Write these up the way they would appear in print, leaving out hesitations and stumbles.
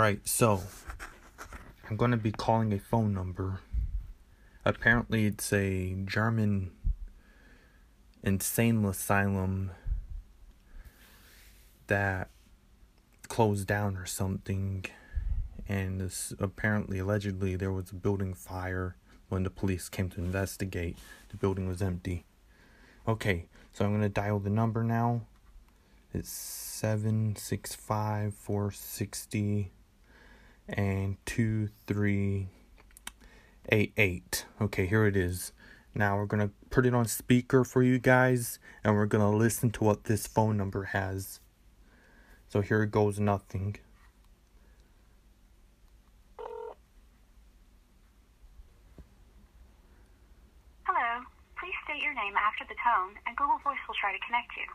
Alright, so I'm going to be calling a phone number. Apparently it's a German insane asylum that closed down or something, and this, allegedly there was a building fire. When the police came to investigate, the building was empty. Okay, so I'm going to dial the number now. It's 765-460 and 2388. Okay, here it is. Now we're going to put it on speaker for you guys, and we're going to listen to what this phone number has. So here it goes, nothing. After the tone, and Google Voice will try to connect you.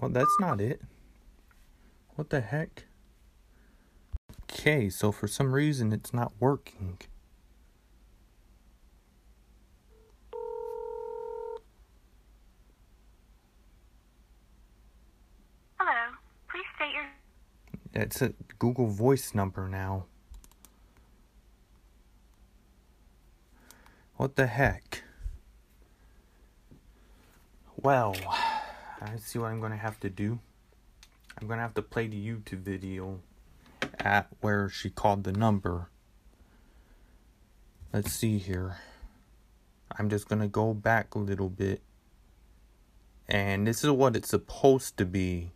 Well, that's not it. What the heck? Okay, so for some reason it's not working. Hello, please state your... It's a Google Voice number now. What the heck? Well, I see what I'm going to have to do. I'm going to have to play the YouTube video at where she called the number. Let's see here. I'm just going to go back a little bit. And this is what it's supposed to be.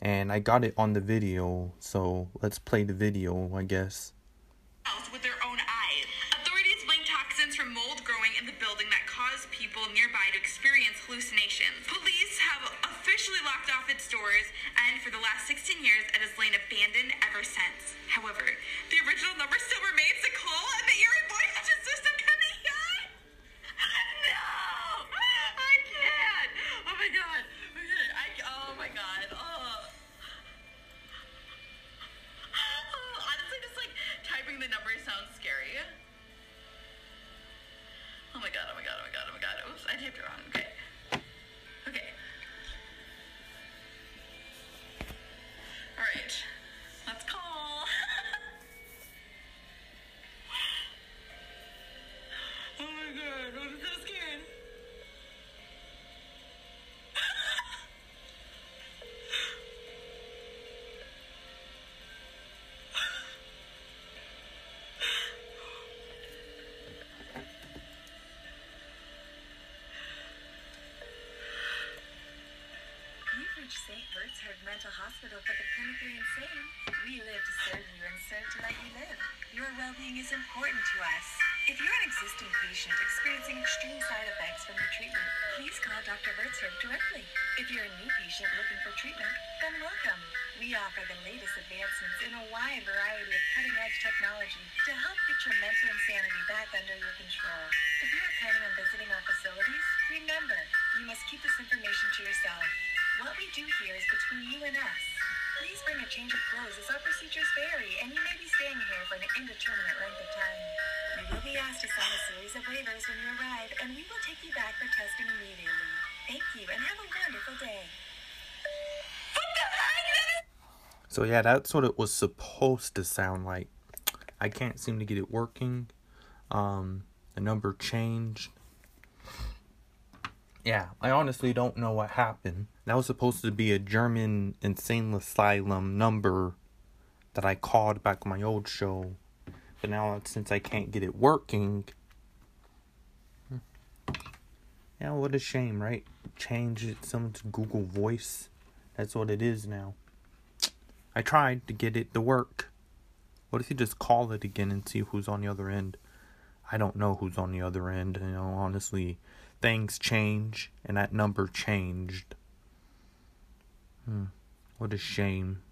And I got it on the video, so let's play the video, I guess. With their own eyes. Authorities blamed toxins from mold growing in the building that caused people nearby to experience hallucinations. Police have officially locked off its doors, and for the last 16 years, it has lain abandoned ever since. However, the original number still remains to call, and the Erie Boys system can be done. No! I can't! Oh my god. Honestly, just like typing the number sounds scary. Oh my god. Oops, I typed it wrong. Okay. Alright. Let's call. Oh my god, I'm so scared. St. Bertzherd Mental Hospital for the Clinically Insane. We live to serve you and serve to let you live. Your well-being is important to us. If you're an existing patient experiencing extreme side effects from the treatment, please call Dr. Bertzherd directly. If you're a new patient looking for treatment, then welcome. We offer the latest advancements in a wide variety of cutting-edge technology to help get your mental insanity back under your control. If you are planning on visiting our facilities, remember, you must keep this information to yourself. What we do here is between you and us. Please bring a change of clothes as our procedures vary, and you may be staying here for an indeterminate length of time. You will be asked to sign a series of waivers when you arrive, and we will take you back for testing immediately. Thank you, and have a wonderful day. What the heck? So yeah, that's what it was supposed to sound like. I can't seem to get it working. The number changed. Yeah, I honestly don't know what happened. That was supposed to be a German insane asylum number that I called back on my old show. But now, since I can't get it working... Yeah, what a shame, right? Change it to Google Voice. That's what it is now. I tried to get it to work. What if you just call it again and see who's on the other end? I don't know who's on the other end, you know, honestly... Things change, and that number changed. What a shame.